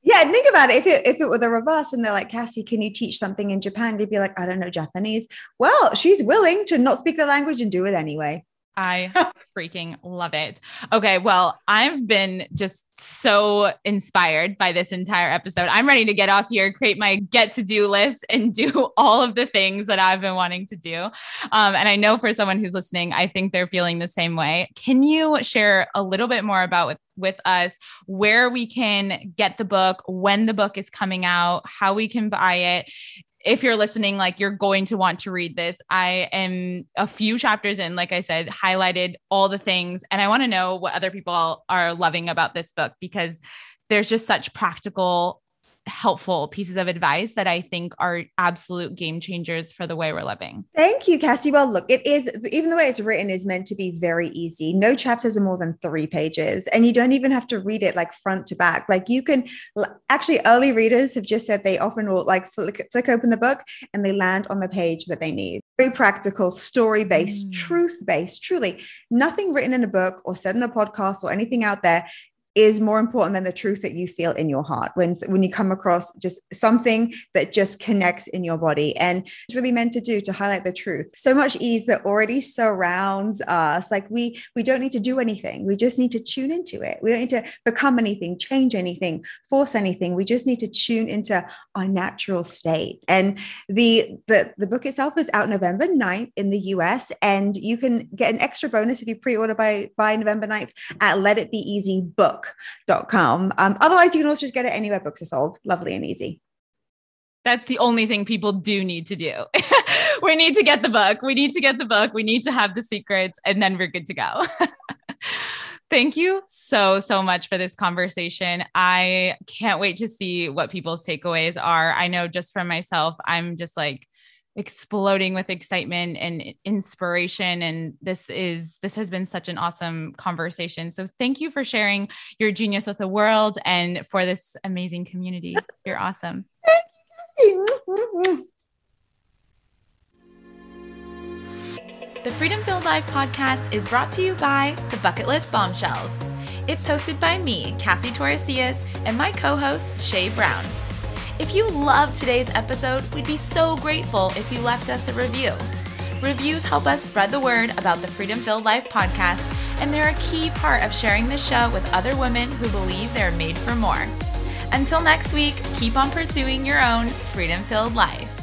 Yeah. And think about it. If it, if it were the reverse and they're like, Cassie, can you teach something in Japan? They'd be like, I don't know Japanese. Well, she's willing to not speak the language and do it anyway. I freaking love it. Okay. Well, I've been just so inspired by this entire episode. I'm ready to get off here, create my get to do list, and do all of the things that I've been wanting to do. Um, and I know for someone who's listening, I think they're feeling the same way. Can you share a little bit more about with, with us, where we can get the book, when the book is coming out, how we can buy it? If you're listening, like you're going to want to read this. I am a few chapters in, like I said, highlighted all the things. And I want to know what other people are loving about this book, because there's just such practical, helpful pieces of advice that I think are absolute game changers for the way we're living. Thank you, Cassie. Well, look, it is, even the way it's written is meant to be very easy. No chapters are more than three pages, and you don't even have to read it like front to back. Like you can actually, early readers have just said they often will like flick, flick open the book and they land on the page that they need. Very practical, story-based, mm. truth-based, truly. Nothing written in a book or said in a podcast or anything out there is more important than the truth that you feel in your heart. When, when you come across just something that just connects in your body, and it's really meant to do, to highlight the truth. So much ease that already surrounds us. Like we, we don't need to do anything. We just need to tune into it. We don't need to become anything, change anything, force anything. We just need to tune into our natural state. And the, the, the book itself is out November ninth in the U S, and you can get an extra bonus if you pre-order by, by November ninth at let it be easy book dot com. Um, otherwise, you can also just get it anywhere books are sold. Lovely and easy. That's the only thing people do need to do. We need to get the book. We need to get the book. We need to have the secrets, and then we're good to go. Thank you so, so much for this conversation. I can't wait to see what people's takeaways are. I know just for myself, I'm just like exploding with excitement and inspiration. And this is, this has been such an awesome conversation. So thank you for sharing your genius with the world and for this amazing community. You're awesome. The Freedom Filled Life podcast is brought to you by The Bucket List Bombshells. It's hosted by me, Cassie Torresias, and my co-host, Shay Brown. If you loved today's episode, we'd be so grateful if you left us a review. Reviews help us spread the word about the Freedom Filled Life podcast, and they're a key part of sharing this show with other women who believe they're made for more. Until next week, keep on pursuing your own freedom-filled life.